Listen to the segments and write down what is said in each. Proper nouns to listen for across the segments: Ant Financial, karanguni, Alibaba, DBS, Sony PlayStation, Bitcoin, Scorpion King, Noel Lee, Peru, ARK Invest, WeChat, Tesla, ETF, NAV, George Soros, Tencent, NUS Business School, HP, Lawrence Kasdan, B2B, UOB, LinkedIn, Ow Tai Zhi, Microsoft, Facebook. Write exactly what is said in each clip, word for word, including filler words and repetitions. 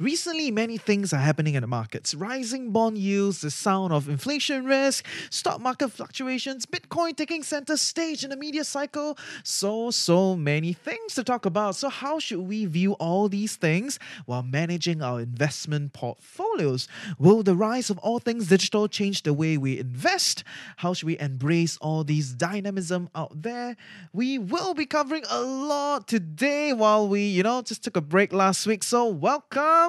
Recently, many things are happening in the markets. Rising bond yields, the sound of inflation risk, stock market fluctuations, Bitcoin taking center stage in the media cycle. So, so many things to talk about. So how should we view all these things while managing our investment portfolios? Will the rise of all things digital change the way we invest? How should we embrace all these dynamism out there? We will be covering a lot today while we, you know, just took a break last week. So welcome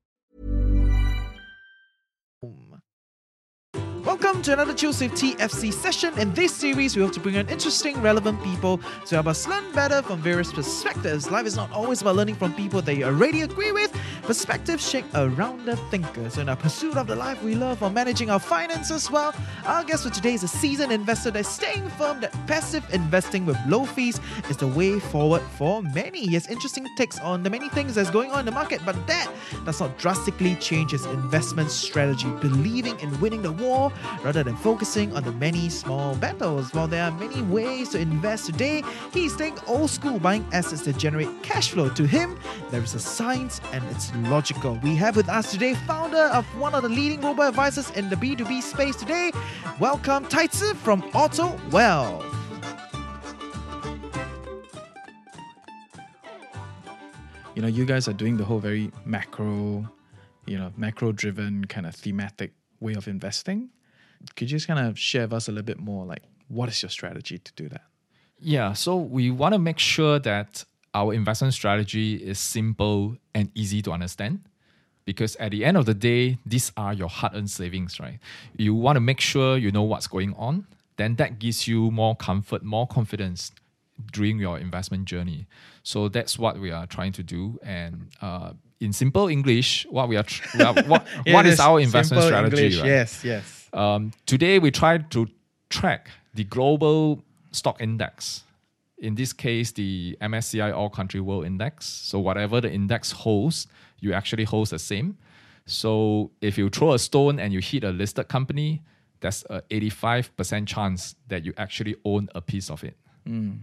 Welcome to another Chills w T F C session. In this series, we hope to bring on interesting, relevant people to help us learn better from various perspectives. Life is not always about learning from people that you already agree with. Perspectives shape a rounder thinker. So in our pursuit of the life we love while managing our finances well, our guest for today is a seasoned investor that's staying firm that passive investing with low fees is the way forward for many. He has interesting takes on the many things that's going on in the market, but that does not drastically change his investment strategy, believing in winning the war rather than focusing on the many small battles. While there are many ways to invest today, he's staying old school, buying assets that generate cash flow. To him, there is a science and it's logical. We have with us today founder of one of the leading robo-advisors in the B two B space today. Welcome Tai Zhi from AutoWealth. You know, you guys are doing the whole very macro, you know, macro-driven kind of thematic way of investing. Could you just kind of share with us a little bit more, like, what is your strategy to do that? Yeah, so we want to make sure that our investment strategy is simple and easy to understand, because at the end of the day, these are your hard-earned savings, right? You want to make sure you know what's going on, then that gives you more comfort, more confidence during your investment journey. So that's what we are trying to do. And uh, in simple English, what we are, tr- we are what, yeah, what is our investment strategy? English, right? Yes, yes. Um, today, we try to track the global stock index. In this case, the M S C I All Country World Index. So whatever the index holds, you actually hold the same. So if you throw a stone and you hit a listed company, that's an eighty-five percent chance that you actually own a piece of it. Mm.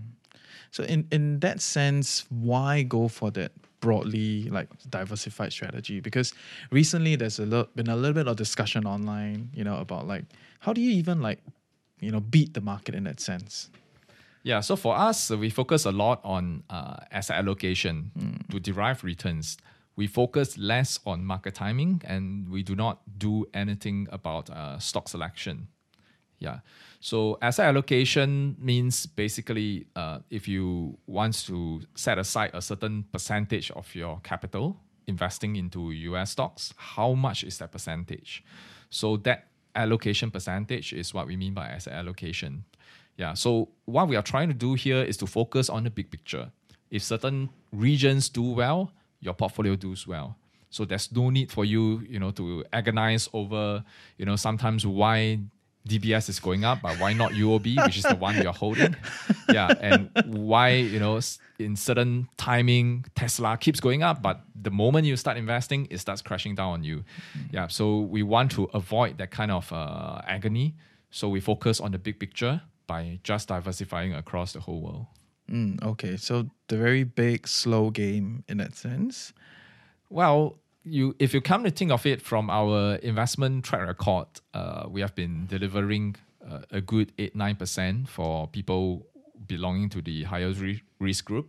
So in, in that sense, why go for that broadly like diversified strategy? Because recently there's a lo- been a little bit of discussion online, you know, about like, how do you even like, you know, beat the market in that sense? Yeah, so for us, we focus a lot on uh, asset allocation mm. to derive returns. We focus less on market timing and we do not do anything about uh, stock selection. Yeah, so asset allocation means basically uh, if you want to set aside a certain percentage of your capital investing into U S stocks, how much is that percentage? So that allocation percentage is what we mean by asset allocation. Yeah, so what we are trying to do here is to focus on the big picture. If certain regions do well, your portfolio does well. So there's no need for you, you know, to agonize over, you know, sometimes why D B S is going up, but why not U O B, which is the one you're holding? Yeah, and why, you know, in certain timing, Tesla keeps going up, but the moment you start investing, it starts crashing down on you. Yeah, so we want to avoid that kind of uh, agony. So we focus on the big picture by just diversifying across the whole world. Mm, okay, so the very big, slow game in that sense. Well, You, if you come to think of it from our investment track record, uh, we have been delivering uh, a good eight to nine percent for people belonging to the higher risk group.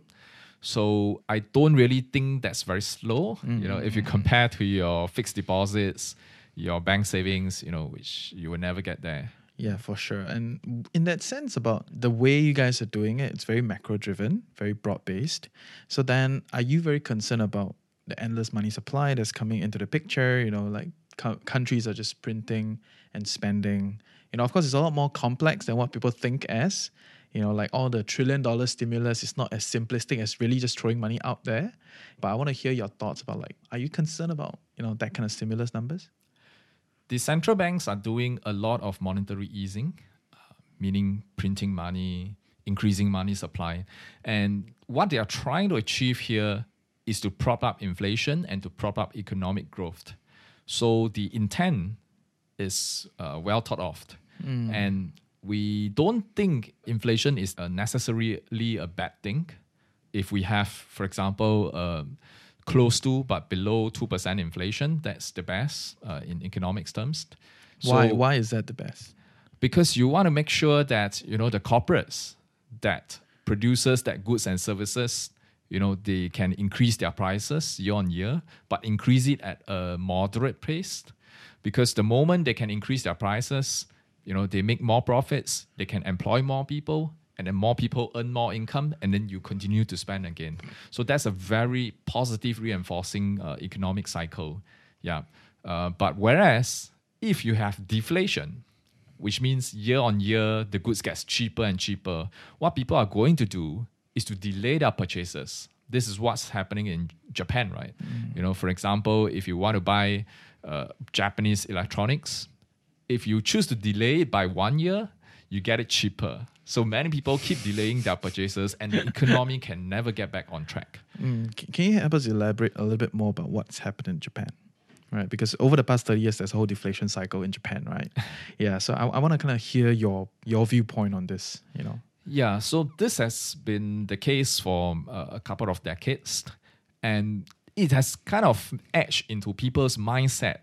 So I don't really think that's very slow. Mm-hmm. You know, if you compare to your fixed deposits, your bank savings, you know, which you will never get there. Yeah, for sure. And in that sense about the way you guys are doing it, it's very macro-driven, very broad-based. So then are you very concerned about the endless money supply that's coming into the picture? You know, like co- countries are just printing and spending. You know, of course, it's a lot more complex than what people think as. You know, like all the trillion dollar stimulus is not as simplistic as really just throwing money out there. But I want to hear your thoughts about, like, are you concerned about, you know, that kind of stimulus numbers? The central banks are doing a lot of monetary easing, uh, meaning printing money, increasing money supply. And what they are trying to achieve here is to prop up inflation and to prop up economic growth. So the intent is uh, well thought of. Mm. And we don't think inflation is uh, necessarily a bad thing. If we have, for example, uh, close to but below two percent inflation, that's the best uh, in economics terms. So, why, why is that the best? Because you want to make sure that, you know, the corporates that produces that goods and services, you know, they can increase their prices year on year, but increase it at a moderate pace. Because the moment they can increase their prices, you know, they make more profits, they can employ more people, and then more people earn more income, and then you continue to spend again. So that's a very positive reinforcing uh, economic cycle. Yeah. Uh, but whereas if you have deflation, which means year on year, the goods gets cheaper and cheaper, what people are going to do is to delay their purchases. This is what's happening in Japan, right? Mm. You know, for example, if you want to buy uh, Japanese electronics, if you choose to delay it by one year, you get it cheaper. So many people keep delaying their purchases, and the economy can never get back on track. Mm. Can you help us elaborate a little bit more about what's happened in Japan? Right, because over the past thirty years, there's a whole deflation cycle in Japan, right? Yeah, so I, I want to kind of hear your your viewpoint on this, you know? Yeah, so this has been the case for uh, a couple of decades, and it has kind of etched into people's mindset.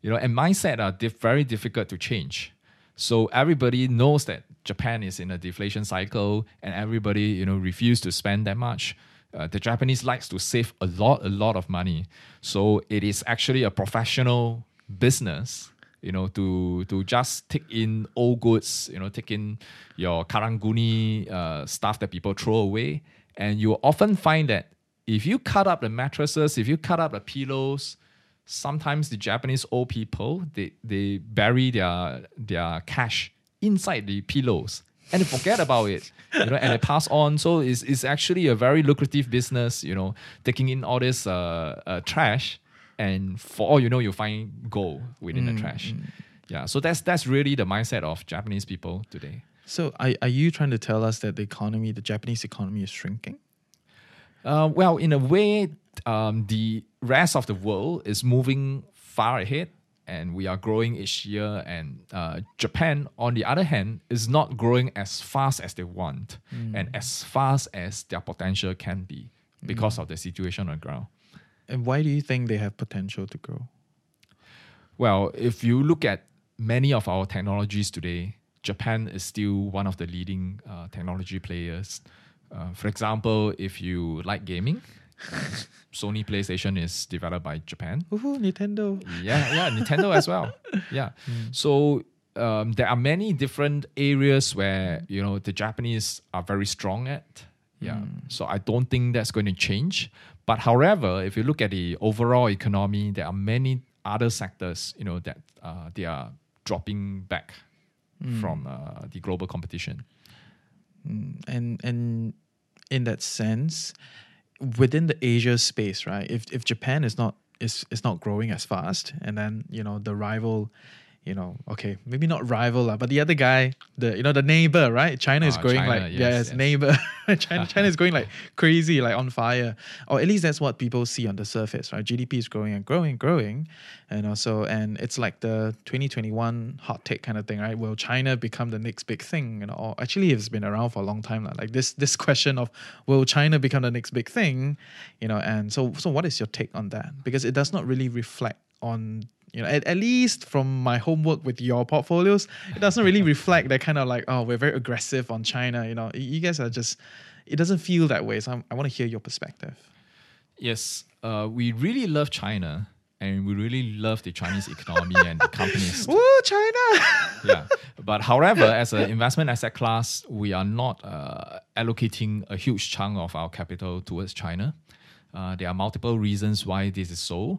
You know, and mindset are diff- very difficult to change. So everybody knows that Japan is in a deflation cycle, and everybody, you know, refuses to spend that much. Uh, the Japanese likes to save a lot, a lot of money. So it is actually a professional business, you know, to to just take in old goods, you know, take in your karanguni uh, stuff that people throw away. And you'll often find that if you cut up the mattresses, if you cut up the pillows, sometimes the Japanese old people, they, they bury their their cash inside the pillows. And they forget about it, you know, and they pass on. So it's, it's actually a very lucrative business, you know, taking in all this uh, uh, trash, and for all you know, you'll find gold within mm. the trash. Yeah, so that's that's really the mindset of Japanese people today. So are, are you trying to tell us that the economy, the Japanese economy is shrinking? Uh, well, in a way, um, the rest of the world is moving far ahead, and we are growing each year, and uh, Japan, on the other hand, is not growing as fast as they want mm. and as fast as their potential can be because mm. of the situation on the ground. And why do you think they have potential to grow? Well, if you look at many of our technologies today, Japan is still one of the leading uh, technology players. Uh, for example, if you like gaming, Uh, Sony PlayStation is developed by Japan. Ooh, Nintendo. Yeah, yeah, Nintendo as well. Yeah. Mm. So um, there are many different areas where, you know, the Japanese are very strong at. Yeah. Mm. So I don't think that's going to change. But however, if you look at the overall economy, there are many other sectors, you know, that uh, they are dropping back mm. from uh, the global competition. Mm. And and in that sense, within the Asia space, right? If if Japan is not is is not growing as fast, and then, you know, the rival, you know, okay, maybe not rival, but the other guy, the you know the neighbor, right? China oh, is growing China, like yes, yeah, yes. neighbor. China China is going like crazy, like on fire, or at least that's what people see on the surface, right? G D P is growing and growing and growing, and also and it's like the twenty twenty-one hot take kind of thing, right? Will China become the next big thing? You know, or actually it's been around for a long time, like this this question of will China become the next big thing, you know? And so so what is your take on that? Because it does not really reflect on, you know, at, at least from my homework with your portfolios, it doesn't really reflect that kind of like, oh, we're very aggressive on China. You know, you guys are just, it doesn't feel that way. So I'm, I want to hear your perspective. Yes, uh, we really love China, and we really love the Chinese economy and the companies. Woo, China! Yeah, but however, as an investment asset class, we are not uh, allocating a huge chunk of our capital towards China. Uh, there are multiple reasons why this is so.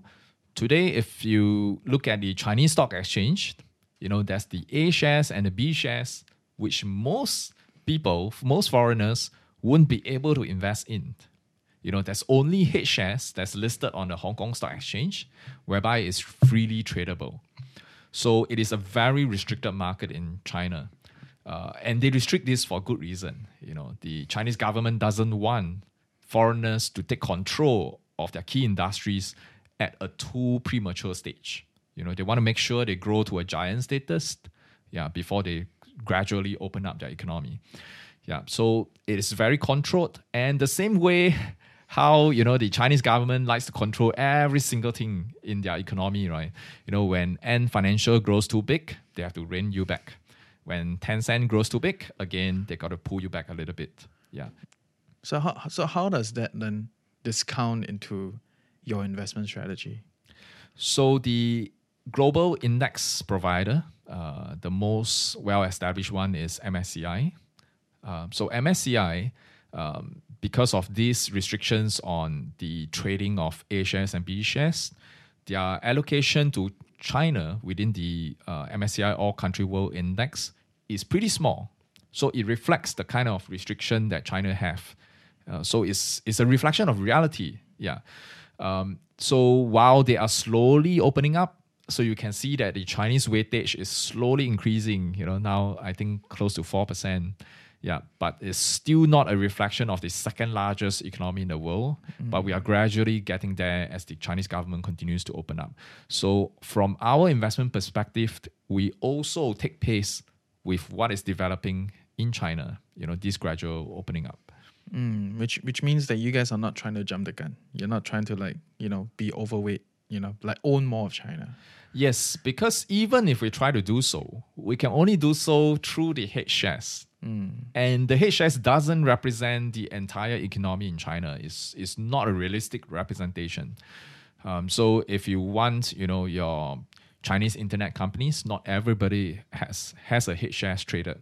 Today, if you look at the Chinese stock exchange, you know, that's the A shares and the B shares, which most people, most foreigners, won't be able to invest in. You know, there's only H shares that's listed on the Hong Kong Stock Exchange, whereby it's freely tradable. So it is a very restricted market in China. Uh, and they restrict this for good reason. You know, the Chinese government doesn't want foreigners to take control of their key industries at a too premature stage. You know, they want to make sure they grow to a giant status, yeah, before they gradually open up their economy. Yeah, so it is very controlled. And the same way how, you know, the Chinese government likes to control every single thing in their economy, right? You know, when Ant Financial grows too big, they have to rein you back. When Tencent grows too big, again, they got to pull you back a little bit. Yeah. So how, so how does that then discount into your investment strategy? So the global index provider, uh, the most well-established one is M S C I. Uh, so M S C I, um, because of these restrictions on the trading of A shares and B shares, their allocation to China within the uh, M S C I All Country World Index is pretty small. So it reflects the kind of restriction that China have. Uh, so it's it's a reflection of reality. Yeah. Um, so while they are slowly opening up, so you can see that the Chinese weightage is slowly increasing. You know, now I think close to four percent. Yeah, but it's still not a reflection of the second largest economy in the world. Mm. But we are gradually getting there as the Chinese government continues to open up. So from our investment perspective, we also take pace with what is developing in China, you know, this gradual opening up. Mm, which which means that you guys are not trying to jump the gun. You're not trying to, like, you know, be overweight, you know, like own more of China. Yes, because even if we try to do so, we can only do so through the head shares. Mm. And the head shares doesn't represent the entire economy in China. It's, it's not a realistic representation. Um, so if you want, you know, your Chinese internet companies, not everybody has has a head shares traded.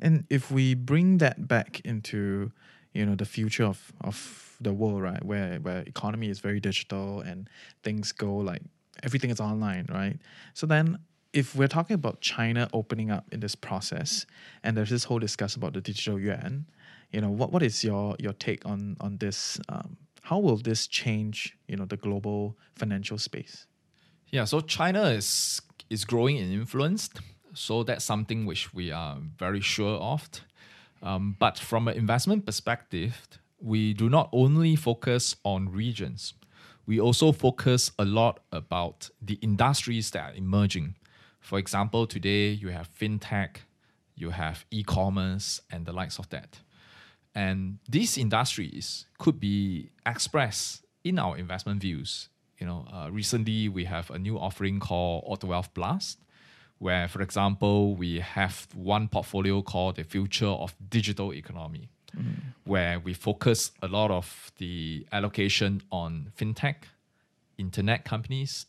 And if we bring that back into, you know, the future of, of the world, right, where where economy is very digital and things go like everything is online, right? So then if we're talking about China opening up in this process, and there's this whole discussion about the digital yuan, you know, what, what is your your take on, on this? Um, how will this change, you know, the global financial space? Yeah, so China is is growing in influence. So that's something which we are very sure of. Um, but from an investment perspective, we do not only focus on regions. We also focus a lot about the industries that are emerging. For example, today you have fintech, you have e-commerce and the likes of that. And these industries could be expressed in our investment views. You know, uh, recently we have a new offering called AutoWealth Plus, where, for example, we have one portfolio called the Future of Digital Economy, mm-hmm. where we focus a lot of the allocation on fintech, internet companies,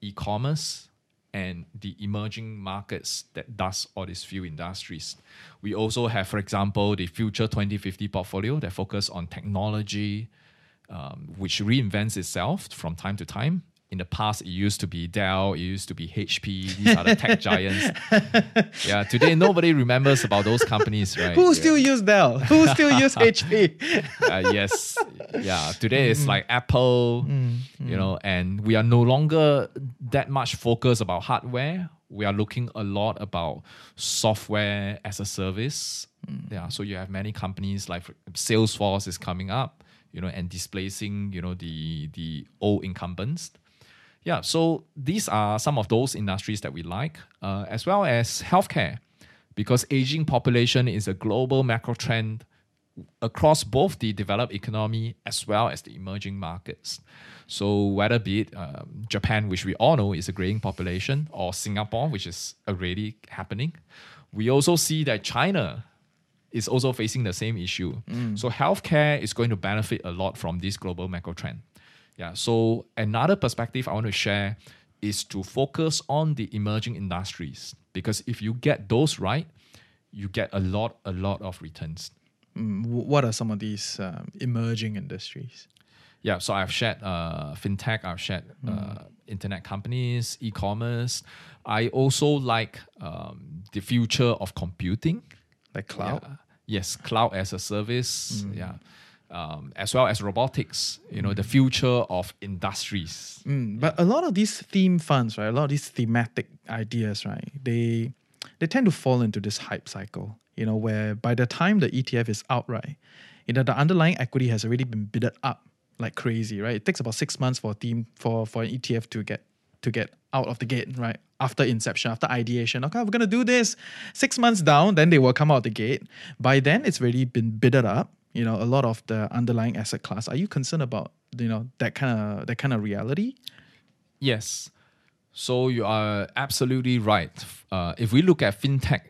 e-commerce, and the emerging markets that does all these few industries. We also have, for example, the Future twenty fifty portfolio that focuses on technology, um, which reinvents itself from time to time. In the past, it used to be Dell, it used to be H P. These are the tech giants. Yeah, today nobody remembers about those companies, right? Who still yeah. use Dell? Who still use H P? uh, yes, yeah. Today mm. it's like Apple, mm. you know, and we are no longer that much focused about hardware. We are looking a lot about software as a service. Mm. Yeah, so you have many companies like Salesforce is coming up, you know, and displacing, you know, the the old incumbents. Yeah, so these are some of those industries that we like, uh, as well as healthcare, because aging population is a global macro trend across both the developed economy as well as the emerging markets. So whether be it um, Japan, which we all know is a graying population, or Singapore, which is already happening, we also see that China is also facing the same issue. Mm. So healthcare is going to benefit a lot from this global macro trend. Yeah, so another perspective I want to share is to focus on the emerging industries, because if you get those right, you get a lot, a lot of returns. Mm, what are some of these um, emerging industries? Yeah, so I've shared uh, fintech, I've shared uh, mm. internet companies, e-commerce. I also like um, the future of computing. Like cloud? Yeah. Yes, cloud as a service, mm. yeah, um, as well as robotics, you know, mm. the future of industries. Mm. But yeah. a lot of these theme funds, right, a lot of these thematic ideas, right, they, they tend to fall into this hype cycle, you know, where by the time the E T F is out, right, you know, the underlying equity has already been bidded up like crazy, right? It takes about six months for a theme, for, for an E T F to get to get out of the gate, right? After inception, after ideation. Okay, we're going to do this. Six months down, then they will come out the gate. By then, it's already been bidded up. You know, a lot of the underlying asset class. Are you concerned about, you know, that kind of that kind of reality? Yes. So you are absolutely right. Uh, if we look at fintech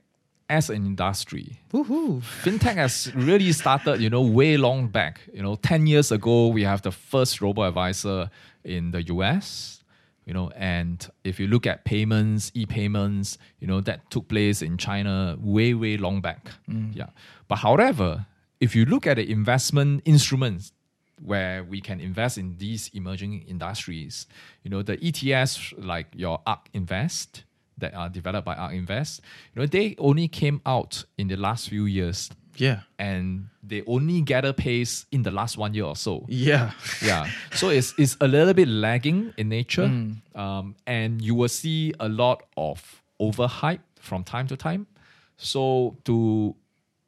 as an industry, woohoo. Fintech has really started, you know, way long back. You know, ten years ago, we have the first robo-advisor in the U S, you know, and if you look at payments, e-payments, you know, that took place in China way, way long back. Mm. Yeah. But however, if you look at the investment instruments where we can invest in these emerging industries, you know, the E T Fs like your ARK Invest that are developed by ARK Invest, you know, they only came out in the last few years. Yeah. And they only gather pace in the last one year or so. Yeah. Yeah. So it's it's a little bit lagging in nature. Mm. Um, and you will see a lot of overhype from time to time. So to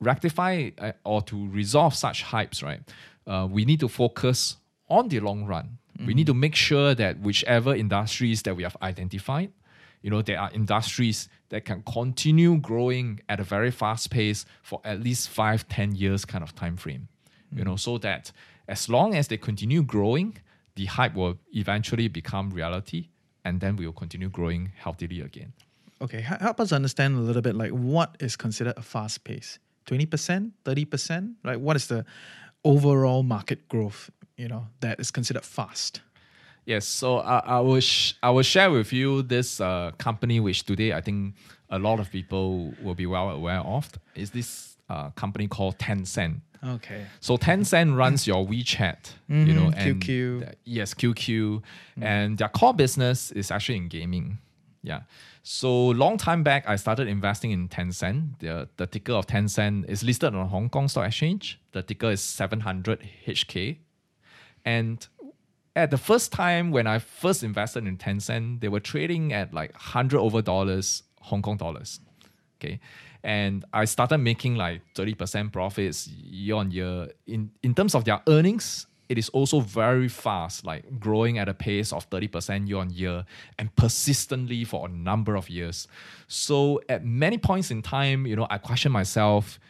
rectify uh, or to resolve such hypes, right, uh, we need to focus on the long run. Mm. We need to make sure that whichever industries that we have identified, you know, there are industries that can continue growing at a very fast pace for at least five, ten years kind of time frame. Mm. You know, so that as long as they continue growing, the hype will eventually become reality, and then we will continue growing healthily again. Okay, H- help us understand a little bit, like what is considered a fast pace? twenty percent, thirty percent, right? What is the overall market growth, you know, that is considered fast? Yes, so I, I, will sh- I will share with you this uh, company, which today I think a lot of people will be well aware of. It's this uh, company called Tencent. Okay. So Tencent runs your WeChat, mm-hmm. you know, and Q Q. Th- yes, Q Q, mm. and their core business is actually in gaming. Yeah. So long time back, I started investing in Tencent. The, the ticker of Tencent is listed on Hong Kong Stock Exchange. The ticker is seven hundred H K, and at the first time when I first invested in Tencent, they were trading at like one hundred over dollars, Hong Kong dollars. Okay. And I started making like thirty percent profits year on year. In, in terms of their earnings, it is also very fast, like growing at a pace of thirty percent year on year and persistently for a number of years. So at many points in time, you know, I question myself,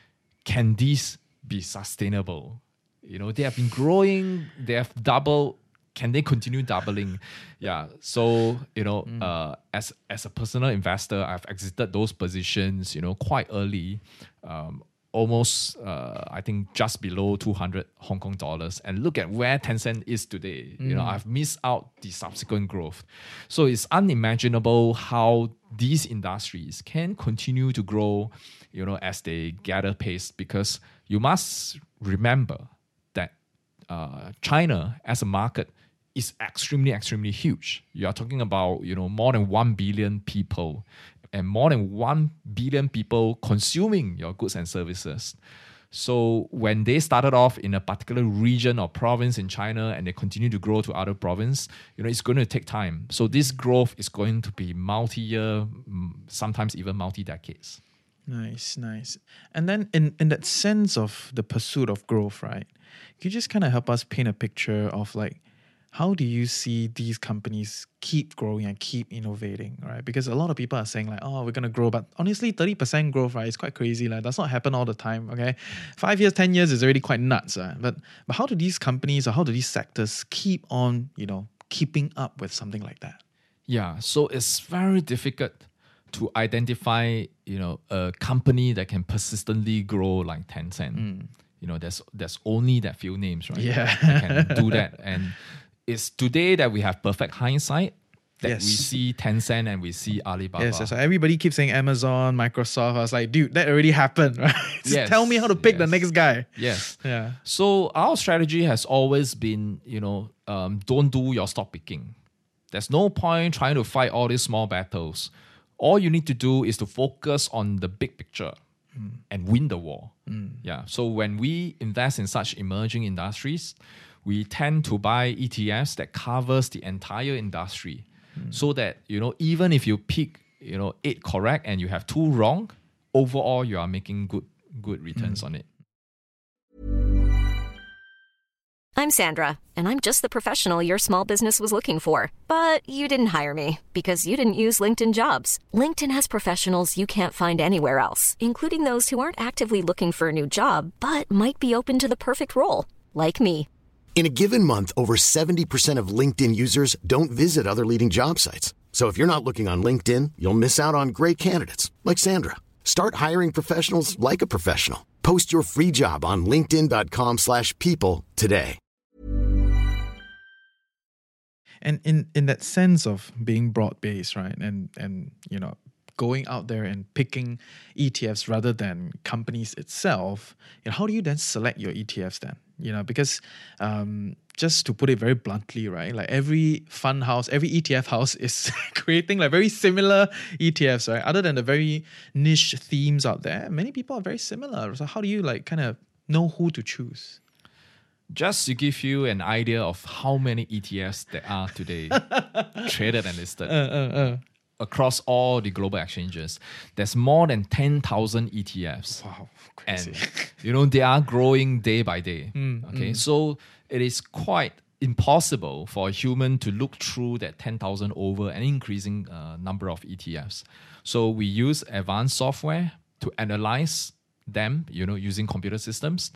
can this be sustainable? You know, they have been growing, they have doubled. Can they continue doubling? Yeah. So, you know, mm. uh, as as a personal investor, I've exited those positions, you know, quite early, um, almost, uh, I think, just below two hundred Hong Kong dollars. And look at where Tencent is today. Mm. You know, I've missed out the subsequent growth. So it's unimaginable how these industries can continue to grow, you know, as they gather pace, because you must remember that uh, China as a market is extremely, extremely huge. You are talking about, you know, more than one billion people, and more than one billion people consuming your goods and services. So when they started off in a particular region or province in China and they continue to grow to other province, you know, it's going to take time. So this growth is going to be multi-year, sometimes even multi-decades. Nice, nice. And then in, in that sense of the pursuit of growth, right? Can you just kind of help us paint a picture of like, how do you see these companies keep growing and keep innovating, right? Because a lot of people are saying like, oh, we're going to grow. But honestly, thirty percent growth, right? It's quite crazy. Like, that's not happen all the time, okay? Five years, ten years is already quite nuts. Right? But but how do these companies or how do these sectors keep on, you know, keeping up with something like that? Yeah, so it's very difficult to identify, you know, a company that can persistently grow like Tencent. Mm. You know, there's, there's only that few names, right? Yeah. That can do that. And it's today that we have perfect hindsight that yes. we see Tencent and we see Alibaba. Yes, yes. Everybody keeps saying Amazon, Microsoft. I was like, dude, that already happened, right? Just yes. tell me how to pick yes. the next guy. Yes. Yeah. So our strategy has always been, you know, um, don't do your stock picking. There's no point trying to fight all these small battles. All you need to do is to focus on the big picture mm. and win the war. Mm. Yeah. So when we invest in such emerging industries, we tend to buy E T Fs that covers the entire industry, mm. so that, you know, even if you pick, you know, eight correct and you have two wrong, overall you are making good good returns mm. on it. I'm Sandra, and I'm just the professional your small business was looking for. But you didn't hire me because you didn't use LinkedIn Jobs. LinkedIn has professionals you can't find anywhere else, including those who aren't actively looking for a new job, but might be open to the perfect role, like me. In a given month, over seventy percent of LinkedIn users don't visit other leading job sites. So if you're not looking on LinkedIn, you'll miss out on great candidates, like Sandra. Start hiring professionals like a professional. Post your free job on linkedin dot com slash people today. And in, in that sense of being broad-based, right, and, and you know, going out there and picking E T Fs rather than companies itself, you know, how do you then select your E T Fs then? You know, because um, just to put it very bluntly, right, like every fund house, every E T F house is creating like very similar E T Fs, right? Other than the very niche themes out there, many people are very similar. So how do you like kind of know who to choose? Just to give you an idea of how many E T Fs there are today traded and listed uh, uh, uh. across all the global exchanges, there's more than ten thousand E T Fs. Wow, crazy. And, you know, they are growing day by day. Mm, okay, mm. So it is quite impossible for a human to look through that ten thousand over an increasing uh, number of E T Fs. So we use advanced software to analyze them, you know, using computer systems.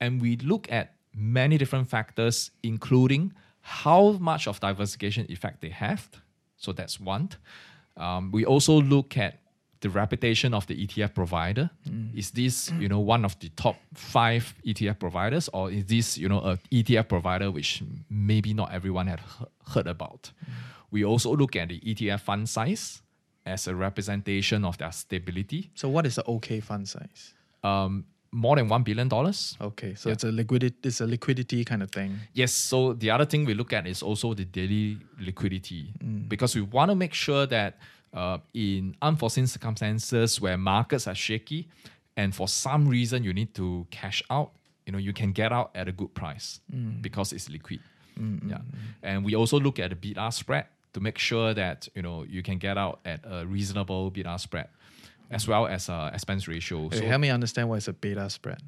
And we look at many different factors, including how much of diversification effect they have. So that's one. Um, we also look at the reputation of the E T F provider. Mm. Is this, you know, one of the top five E T F providers, or is this, you know, an E T F provider which maybe not everyone had heard about? Mm. We also look at the E T F fund size as a representation of their stability. So what is the okay fund size? Um, More than one billion dollars. Okay, so yeah. it's a liquidity it's a liquidity kind of thing. Yes, so the other thing we look at is also the daily liquidity, mm. because we want to make sure that uh, in unforeseen circumstances where markets are shaky and for some reason you need to cash out, you know, you can get out at a good price mm. because it's liquid. Mm-hmm. Yeah, and we also look at the bid-ask spread to make sure that, you know, you can get out at a reasonable bid-ask spread, as well as uh, expense ratio. So, help me understand what is a beta spread.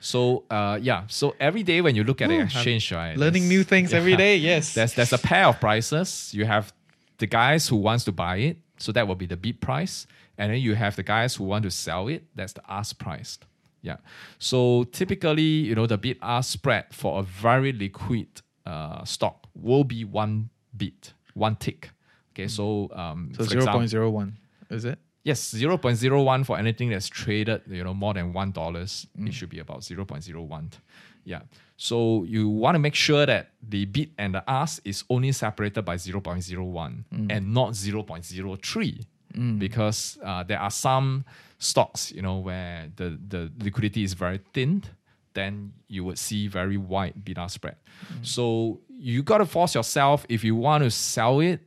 So, uh, yeah. So, every day when you look at Ooh, the exchange, I'm right? Learning new things yeah, every day, yes. There's there's a pair of prices. You have the guys who wants to buy it. So, that will be the bid price. And then you have the guys who want to sell it. That's the ask price. Yeah. So, typically, you know, the bid-ask spread for a very liquid uh, stock will be one bid, one tick. Okay, mm. so... Um, so, zero point zero one, is it? Yes, zero point zero one for anything that's traded, you know, more than one dollar, mm. it should be about zero point zero one. Yeah. So you want to make sure that the bid and the ask is only separated by zero point zero one mm. and not zero point zero three mm. because uh, there are some stocks, you know, where the, the liquidity is very thin, then you would see very wide bid-ask spread. Mm. So you got to force yourself, if you want to sell it,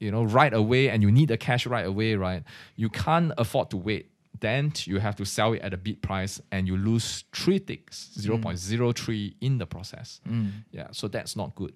you know, right away, and you need the cash right away, right? You can't afford to wait. Then you have to sell it at a bid price and you lose three ticks, mm. zero point zero three in the process. Mm. Yeah, so that's not good.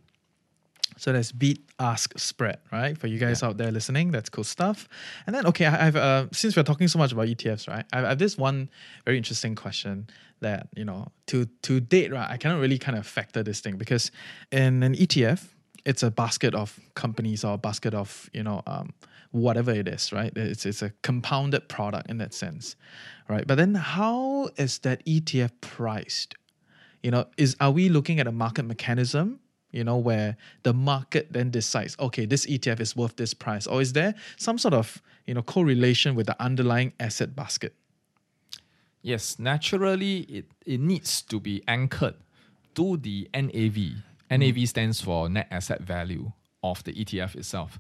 So there's bid ask spread, right? For you guys yeah. out there listening, that's cool stuff. And then, okay, I've uh, since we're talking so much about E T Fs, right? I have this one very interesting question that, you know, to, to date, right? I cannot really kind of factor this thing because in an E T F, it's a basket of companies or a basket of, you know, um, whatever it is, right? It's it's a compounded product in that sense, right? But then how is that E T F priced? You know, is are we looking at a market mechanism, you know, where the market then decides, okay, this E T F is worth this price? Or is there some sort of, you know, correlation with the underlying asset basket? Yes, naturally, it, it needs to be anchored to the N A V. N A V stands for net asset value of the E T F itself.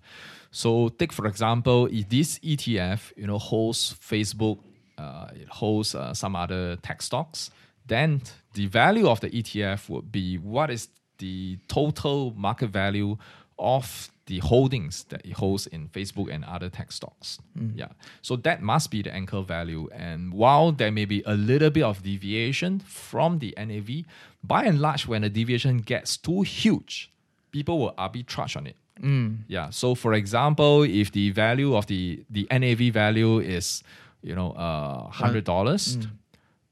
So take, for example, if this E T F, you know, holds Facebook, uh, it holds uh, some other tech stocks, then the value of the E T F would be what is the total market value of the holdings that it holds in Facebook and other tech stocks. Mm. Yeah. So that must be the anchor value. And while there may be a little bit of deviation from the N A V, by and large, when the deviation gets too huge, people will arbitrage on it. Mm. Yeah. So for example, if the value of the, the N A V value is, you know, uh, one hundred dollars, mm.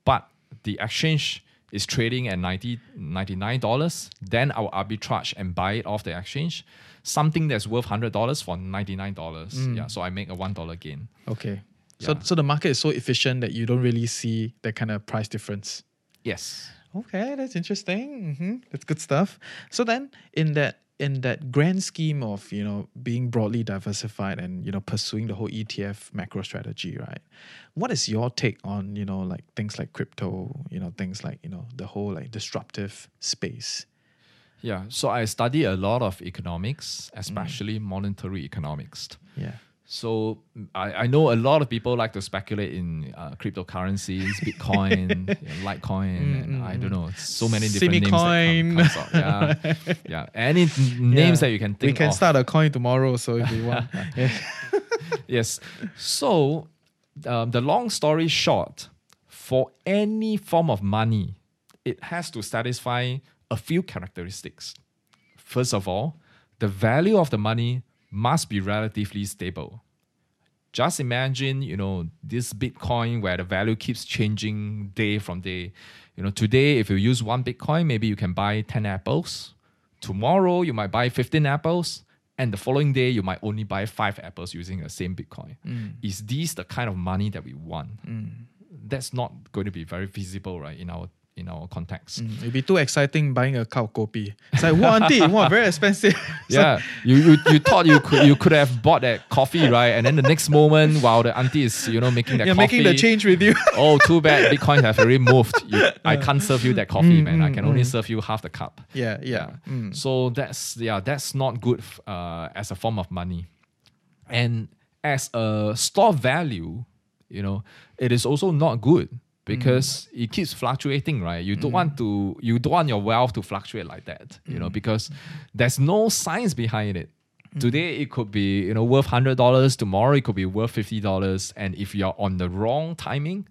but the exchange is trading at ninety, ninety-nine dollars, then I will arbitrage and buy it off the exchange. Something that's worth one hundred dollars for ninety-nine dollars. Mm. Yeah, so I make a one dollar gain. Okay. Yeah. So, so the market is so efficient that you don't really see that kind of price difference. Yes. Okay, that's interesting. Mm-hmm. That's good stuff. So then in that in that grand scheme of, you know, being broadly diversified and, you know, pursuing the whole E T F macro strategy, right? What is your take on, you know, like things like crypto, you know, things like, you know, the whole like disruptive space? Yeah, so I study a lot of economics, especially mm. monetary economics. Yeah. So I, I know a lot of people like to speculate in uh, cryptocurrencies, Bitcoin, yeah, Litecoin, mm-hmm. and I don't know, so many different Semicoin. Names that come, comes out. Yeah, yeah. Any yeah. names that you can think of. We can of. start a coin tomorrow, so if you want. Yeah. Yes. So um, the long story short, for any form of money, it has to satisfy a few characteristics. First of all, the value of the money must be relatively stable. Just imagine, you know, this Bitcoin where the value keeps changing day from day. You know, today, if you use one Bitcoin, maybe you can buy ten apples. Tomorrow, you might buy fifteen apples. And the following day, you might only buy five apples using the same Bitcoin. Mm. Is this the kind of money that we want? Mm. That's not going to be very visible, right, in our in our context. Mm, it'd be too exciting buying a cow kopi. It's like, wow, auntie, wow, very expensive. Yeah, like, you, you you thought you could you could have bought that coffee, right? And then the next moment, while the auntie is, you know, making that yeah, coffee. Making the change with you. Oh, too bad, Bitcoin have already moved. You, yeah. I can't serve you that coffee, mm, man. Mm, I can only mm. serve you half the cup. Yeah, yeah. yeah. Mm. So that's, yeah, that's not good uh, as a form of money. And as a store value, you know, it is also not good. Because mm. it keeps fluctuating, right? You don't mm. want to, you don't want your wealth to fluctuate like that, you mm. know, because there's no science behind it. Mm. Today it could be, you know, worth one hundred dollars. Tomorrow it could be worth fifty dollars. And if you're on the wrong timing,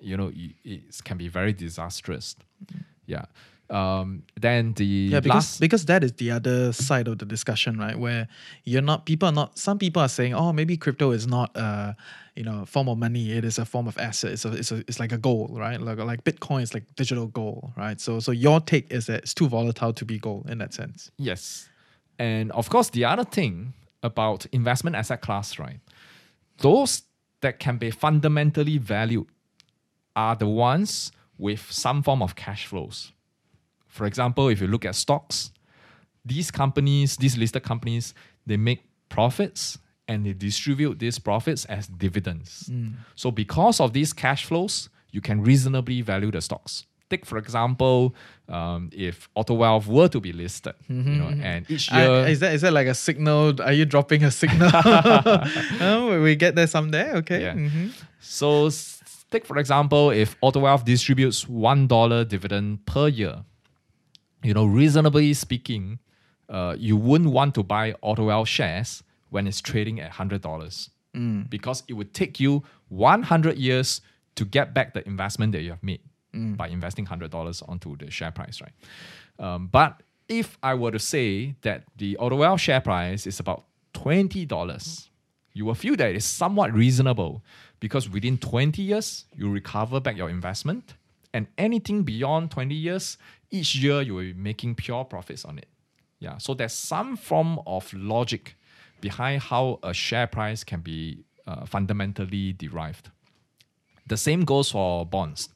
you know, it can be very disastrous. Mm. Yeah. Um, then the yeah, because, last... because that is the other side of the discussion, right? Where you're not, people are not, some people are saying, oh, maybe crypto is not a, you know, form of money. It is a form of asset. It's a, it's a, it's like a gold, right? Like, like Bitcoin is like digital gold, right? So, so your take is that it's too volatile to be gold in that sense. Yes. And of course, the other thing about investment asset class, right? Those that can be fundamentally valued are the ones with some form of cash flows. For example, if you look at stocks, these companies, these listed companies, they make profits and they distribute these profits as dividends. Mm. So because of these cash flows, you can reasonably value the stocks. Take, for example, um, if AutoWealth were to be listed, mm-hmm. you know, and each year... I, is, that, is that like a signal? Are you dropping a signal? oh, we get there someday, okay. Yeah. Mm-hmm. So take, for example, if AutoWealth distributes one dollar dividend per year, you know, reasonably speaking, uh, you wouldn't want to buy AutoWealth shares when it's trading at one hundred dollars mm. because it would take you one hundred years to get back the investment that you have made mm. by investing one hundred dollars onto the share price, right? Um, but if I were to say that the AutoWealth share price is about twenty dollars, you will feel that it's somewhat reasonable because within twenty years, you recover back your investment. And anything beyond twenty years, each year you will be making pure profits on it. Yeah. So there's some form of logic behind how a share price can be uh, fundamentally derived. The same goes for bonds.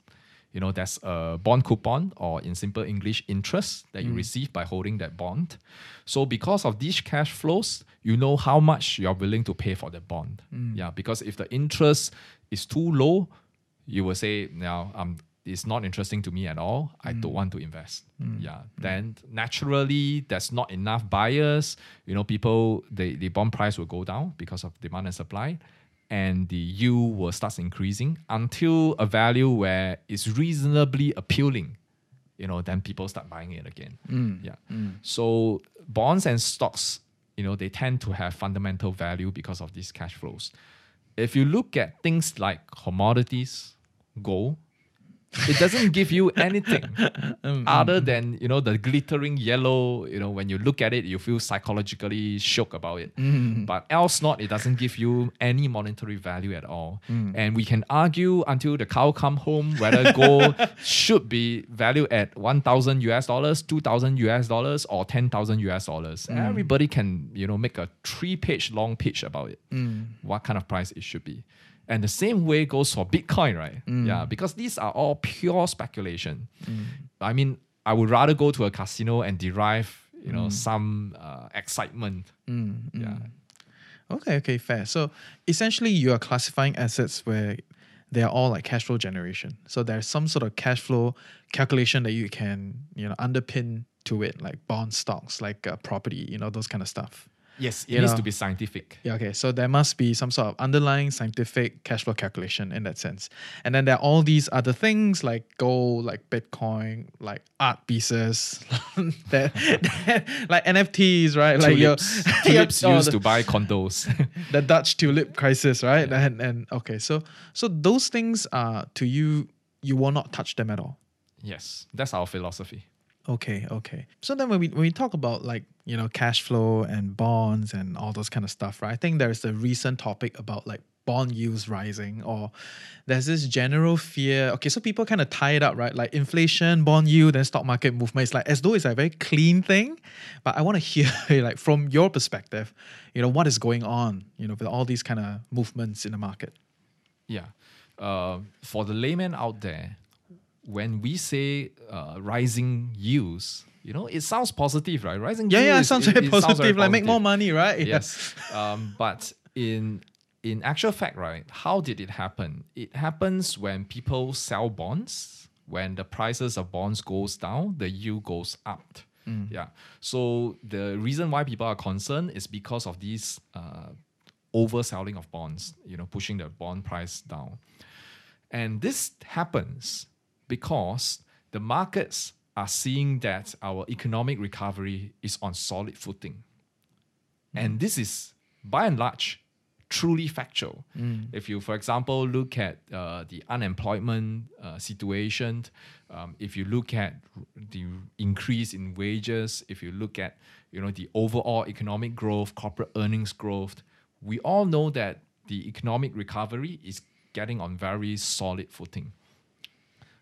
You know, there's a bond coupon or in simple English, interest that you mm. receive by holding that bond. So because of these cash flows, you know how much you're willing to pay for the bond. Mm. Yeah. Because if the interest is too low, you will say, now I'm... it's not interesting to me at all. I mm. don't want to invest. Mm. Yeah. Mm. Then naturally, there's not enough buyers. You know, people, the, the bond price will go down because of demand and supply. And the yield will start increasing until a value where it's reasonably appealing. You know, then people start buying it again. Mm. Yeah. Mm. So bonds and stocks you know, they tend to have fundamental value because of these cash flows. If you look at things like commodities, gold, it doesn't give you anything um, other um, than, you know, the glittering yellow. You know, when you look at it, you feel psychologically shook about it. Mm. But else not, it doesn't give you any monetary value at all. Mm. And we can argue until the cow come home whether gold should be valued at one thousand U S dollars, two thousand U S dollars, or ten thousand U S dollars. Mm. Everybody can, you know, make a three-page long pitch about it, mm. what kind of price it should be. And the same way goes for Bitcoin, right? Mm. Yeah, because these are all pure speculation. Mm. I mean, I would rather go to a casino and derive, you know, mm. some uh, excitement. Mm. Yeah. Okay, okay, fair. So essentially, you are classifying assets where they are all like cash flow generation. So there's some sort of cash flow calculation that you can, you know, underpin to it, like bond stocks, like uh, property, you know, those kind of stuff. Yes, it you needs know. to be scientific. Yeah, okay. So there must be some sort of underlying scientific cash flow calculation in that sense. And then there are all these other things like gold, like Bitcoin, like art pieces, that, that, like N F Ts, right? Tulips. Like your, tulips your, used oh, the, to buy condos. The Dutch tulip crisis, right? Yeah. And and okay, so so those things are to you, you will not touch them at all. Yes, that's our philosophy. Okay, okay. So then when we when we talk about like, you know, cash flow and bonds and all those kind of stuff, right? I think there's a recent topic about like bond yields rising, or there's this general fear. Okay, so people kind of tie it up, right? Like inflation, bond yield, then stock market movement. It's like as though it's like a very clean thing. But I want to hear like from your perspective, you know, what is going on, you know, with all these kind of movements in the market? Yeah. Uh, for the layman out there, when we say uh, rising yields, you know, it sounds positive, right? Rising yeah, yields. Yeah, yeah, it sounds very positive. Sounds very like positive. Make more money, right? Yeah. Yes. um, but in in actual fact, right, how did it happen? It happens when people sell bonds. When the prices of bonds goes down, the yield goes up. Mm. Yeah. So the reason why people are concerned is because of these uh, overselling of bonds, you know, pushing the bond price down. And this happens because the markets are seeing that our economic recovery is on solid footing. Mm. And this is, by and large, truly factual. Mm. If you, for example, look at uh, the unemployment uh, situation, um, if you look at the increase in wages, if you look at, you know, the overall economic growth, corporate earnings growth, we all know that the economic recovery is getting on very solid footing.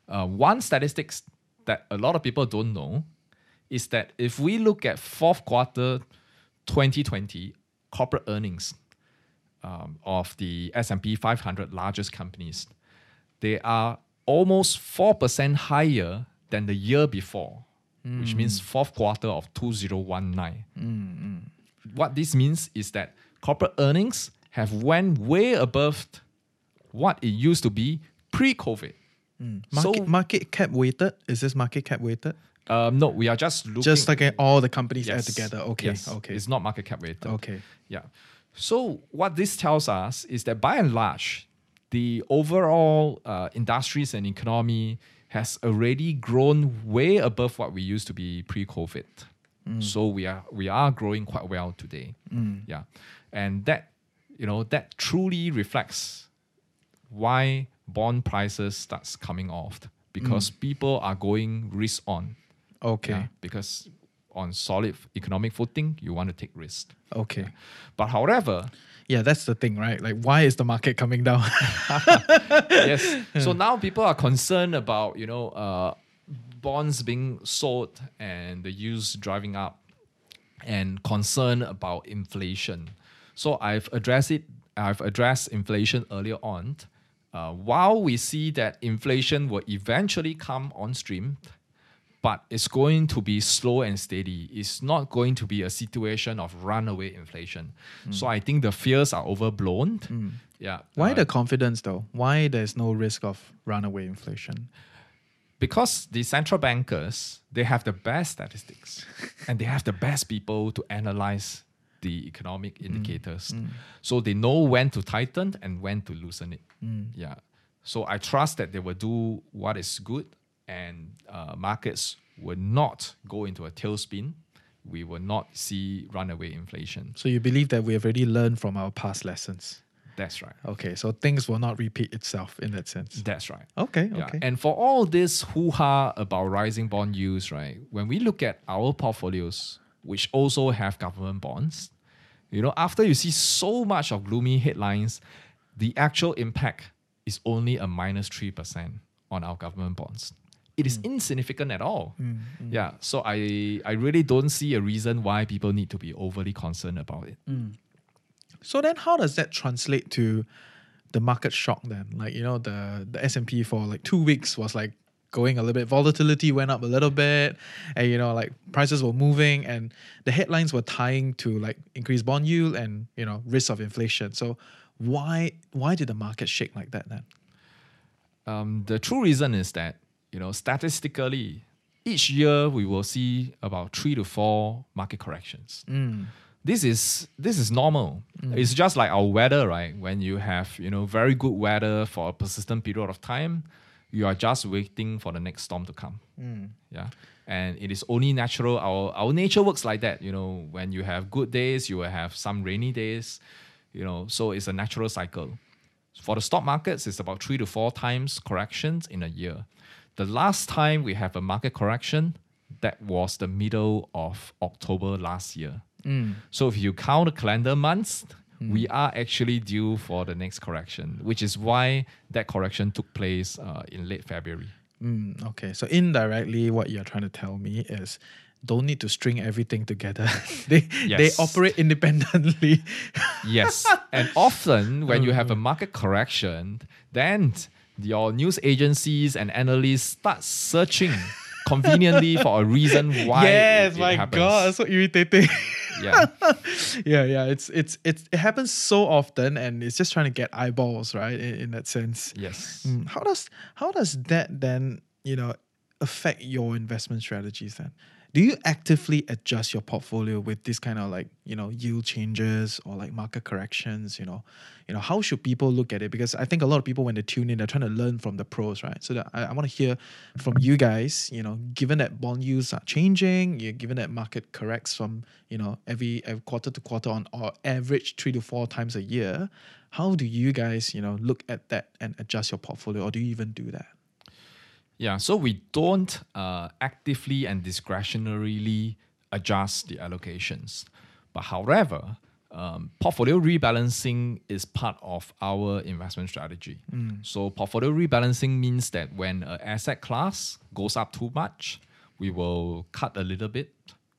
Uh, one statistics that a lot of people don't know is that if we look at fourth quarter twenty twenty corporate earnings um, of the S and P five hundred largest companies, they are almost four percent higher than the year before, mm. which means fourth quarter of two thousand nineteen. Mm-hmm. What this means is that corporate earnings have went way above what it used to be pre-COVID. Mm. Market, so, market cap weighted? Is this market cap weighted? Um, no, we are just looking... Just like at all the companies yes, add together. Okay, yes. okay. It's not market cap weighted. Okay. Yeah. So what this tells us is that by and large, the overall uh, industries and economy has already grown way above what we used to be pre-COVID. Mm. So we are we are growing quite well today. Mm. Yeah. And that, you know, that truly reflects why bond prices starts coming off, because mm. people are going risk on. Okay. Yeah, because on solid economic footing, you want to take risk. Okay. Yeah. But however... Yeah, that's the thing, right? Like, why is the market coming down? Yes. So now people are concerned about, you know, uh, bonds being sold and the yields driving up, and concern about inflation. So I've addressed it. I've addressed inflation earlier on. Uh, while we see that inflation will eventually come on stream, but it's going to be slow and steady. It's not going to be a situation of runaway inflation. Mm. So I think the fears are overblown. Mm. Yeah. Why uh, the confidence though? Why there's no risk of runaway inflation? Because the central bankers, they have the best statistics and they have the best people to analyze the economic indicators. Mm, mm. So they know when to tighten and when to loosen it. Mm. Yeah. So I trust that they will do what is good, and uh, markets will not go into a tailspin we will not see runaway inflation. So you believe that we have already learned from our past lessons? That's right. Okay, so things will not repeat itself in that sense. That's right. Okay, yeah. okay. And for all this hoo-ha about rising bond yields, right, when we look at our portfolios, which also have government bonds, you know, after you see so much of gloomy headlines, the actual impact is only a minus three percent on our government bonds. It is mm. insignificant at all. Mm, mm. Yeah, so I, I really don't see a reason why people need to be overly concerned about it. Mm. So then how does that translate to the market shock then? Like, you know, the, the S and P for like two weeks was like going a little bit, volatility went up a little bit, and, you know, like prices were moving and the headlines were tying to like increased bond yield and, you know, risk of inflation. So why, why did the market shake like that then? Um, the true reason is that, you know, statistically, each year we will see about three to four market corrections. Mm. This is this is normal. Mm. It's just like our weather, right? When you have, you know, very good weather for a persistent period of time, you are just waiting for the next storm to come. Mm. Yeah, and it is only natural. Our our nature works like that. You know, when you have good days, you will have some rainy days. You know, so it's a natural cycle. For the stock markets, it's about three to four times corrections in a year. The last time we have a market correction, that was the middle of October last year. Mm. So if you count the calendar months, mm. we are actually due for the next correction, which is why that correction took place uh, in late February. Mm, okay, so indirectly what you're trying to tell me is don't need to string everything together. they, yes. they operate independently. Yes, and often when you have a market correction, then your news agencies and analysts start searching conveniently for a reason why yes, it, it my happens. God, that's so irritating. Yeah, yeah, yeah. It's, it's it's it happens so often, and it's just trying to get eyeballs, right? In, in that sense. Yes. Mm. How does how does that then, you know, affect your investment strategies then? Do you actively adjust your portfolio with this kind of like, you know, yield changes or like market corrections? You know, you know, how should people look at it? Because I think a lot of people when they tune in, they're trying to learn from the pros, right? So that I, I want to hear from you guys, you know, given that bond yields are changing, you're given that market corrects from, you know, every, every quarter to quarter on or average three to four times a year. How do you guys, you know, look at that and adjust your portfolio, or do you even do that? Yeah, so we don't uh, actively and discretionarily adjust the allocations. But however, um, portfolio rebalancing is part of our investment strategy. Mm. So portfolio rebalancing means that when an asset class goes up too much, we will cut a little bit,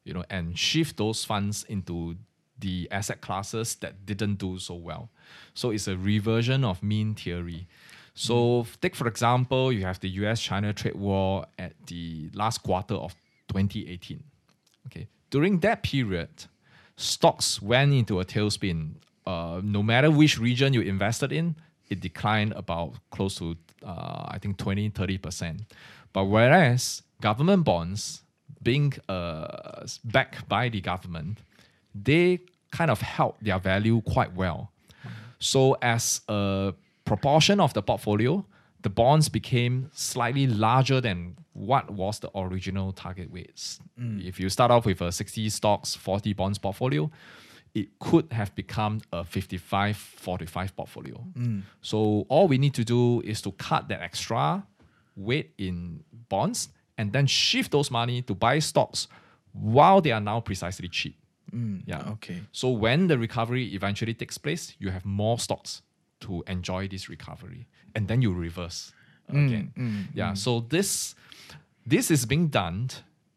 you know, and shift those funds into the asset classes that didn't do so well. So it's a reversion of mean theory. So take, for example, you have the U S China trade war at the last quarter of twenty eighteen. Okay, during that period, stocks went into a tailspin. Uh, no matter which region you invested in, it declined about close to, uh, I think, twenty, thirty percent. But whereas government bonds, being uh, backed by the government, they kind of held their value quite well. So as a proportion of the portfolio, the bonds became slightly larger than what was the original target weights. Mm. If you start off with a sixty stocks, forty bonds portfolio, it could have become a fifty-five, forty-five portfolio. Mm. So all we need to do is to cut that extra weight in bonds and then shift those money to buy stocks while they are now precisely cheap. Mm. Yeah. Okay. So when the recovery eventually takes place, you have more stocks to enjoy this recovery, and then you reverse again. Mm, mm, yeah. Mm. So this this is being done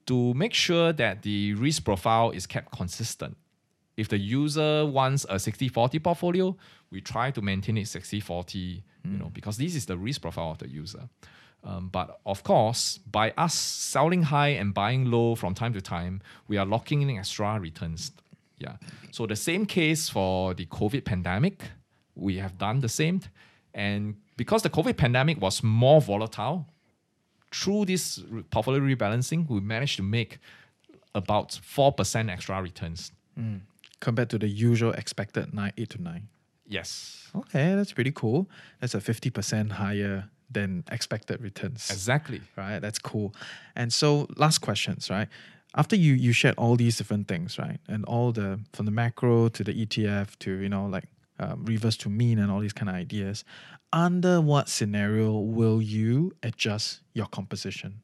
to make sure that the risk profile is kept consistent. If the user wants a sixty forty portfolio, we try to maintain it sixty forty, mm. you know, because this is the risk profile of the user. Um, but of course, by us selling high and buying low from time to time, we are locking in extra returns. Yeah. So the same case for the COVID pandemic. We have done the same. And because the COVID pandemic was more volatile, through this portfolio rebalancing, we managed to make about four percent extra returns. Mm. Compared to the usual expected nine, eight to nine. Yes. Okay, that's pretty cool. That's a fifty percent higher than expected returns. Exactly. Right, that's cool. And so last questions, right? after you you shared all these different things, right? And all the, from the macro to the E T F to, you know, like uh, reverse to mean and all these kind of ideas, under what scenario will you adjust your composition?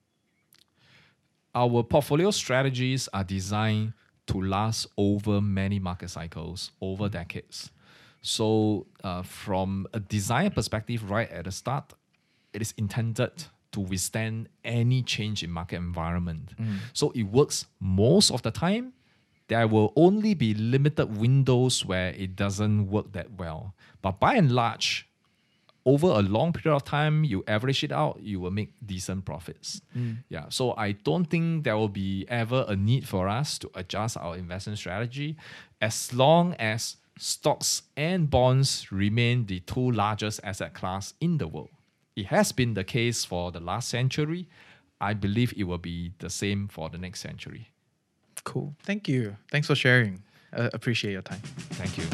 Our portfolio strategies are designed to last over many market cycles, over decades. So uh, from a design perspective, right at the start, it is intended to withstand any change in market environment. Mm. So it works most of the time. There will only be limited windows where it doesn't work that well. But by and large, over a long period of time, you average it out, you will make decent profits. Mm. Yeah. So I don't think there will be ever a need for us to adjust our investment strategy as long as stocks and bonds remain the two largest asset class in the world. It has been the case for the last century. I believe it will be the same for the next century. Cool. Thank you. Thanks for sharing. Uh, appreciate your time. Thank you.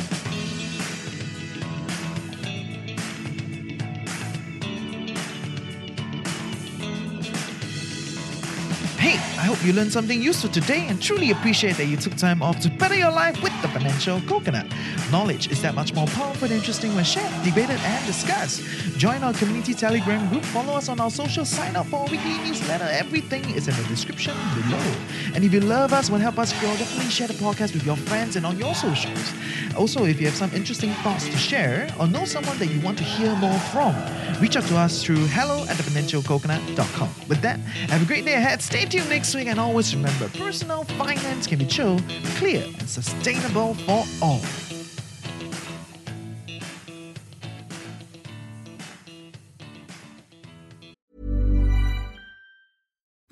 Hey, I hope you learned something useful today and truly appreciate that you took time off to better your life with The Financial Coconut. Knowledge is that much more powerful and interesting when shared, debated and discussed. Join our community Telegram group, follow us on our social, sign up for our weekly newsletter. Everything is in the description below. And if you love us, want to help us grow, definitely share the podcast with your friends and on your socials. Also, if you have some interesting thoughts to share or know someone that you want to hear more from, reach out to us through hello at the financial coconut dot com. With that, have a great day ahead. Stay tuned. See you next week, and always remember, personal finance can be chill, clear, and sustainable for all.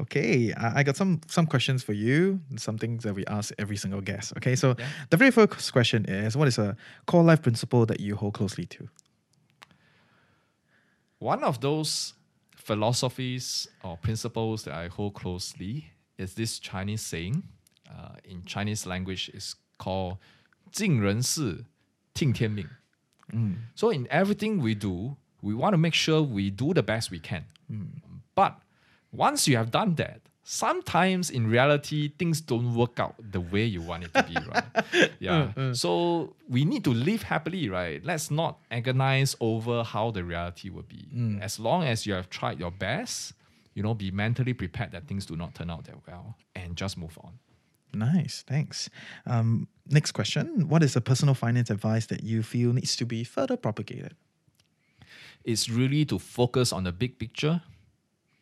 Okay, I got some some questions for you, some things that we ask every single guest. Okay, so yeah. The very first question is, what is a core life principle that you hold closely to? One of those philosophies or principles that I hold closely is this Chinese saying. Uh, in Chinese language, it's called 尽人事听天命. Mm. So in everything we do, we want to make sure we do the best we can. Mm. But once you have done that, sometimes in reality, things don't work out the way you want it to be, right? Yeah. Mm, mm. So we need to live happily, right? Let's not agonize over how the reality will be. Mm. As long as you have tried your best, you know, be mentally prepared that things do not turn out that well and just move on. Nice. Thanks. Um, next question. What is the personal finance advice that you feel needs to be further propagated? It's really to focus on the big picture,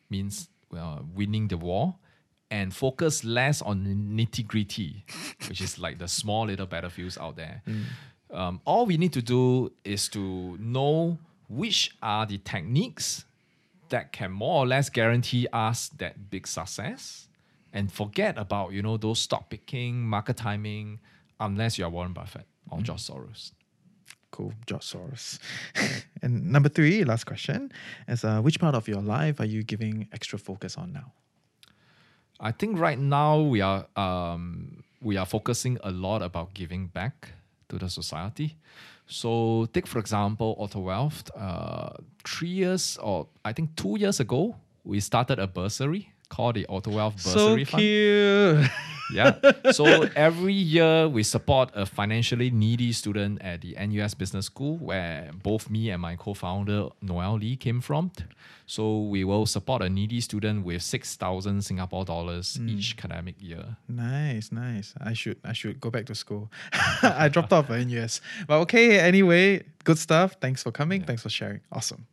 means Uh, winning the war, and focus less on nitty-gritty, which is like the small little battlefields out there. Mm. Um, all we need to do is to know which are the techniques that can more or less guarantee us that big success, and forget about, you know, those stock picking, market timing, unless you are Warren Buffett or mm. George Soros. Cool, George Soros. And number three, last question, is uh, which part of your life are you giving extra focus on now? I think right now we are um, we are focusing a lot about giving back to the society. So take, for example, AutoWealth. Uh, three years or I think two years ago, we started a bursary called the AutoWealth Bursary Fund. So cute! Yeah. So every year we support a financially needy student at the N U S Business School, where both me and my co-founder Noel Lee came from. So we will support a needy student with six thousand Singapore dollars mm. each academic year. Nice, nice. I should, I should go back to school. I dropped off at N U S, but okay. Anyway, good stuff. Thanks for coming. Yeah. Thanks for sharing. Awesome.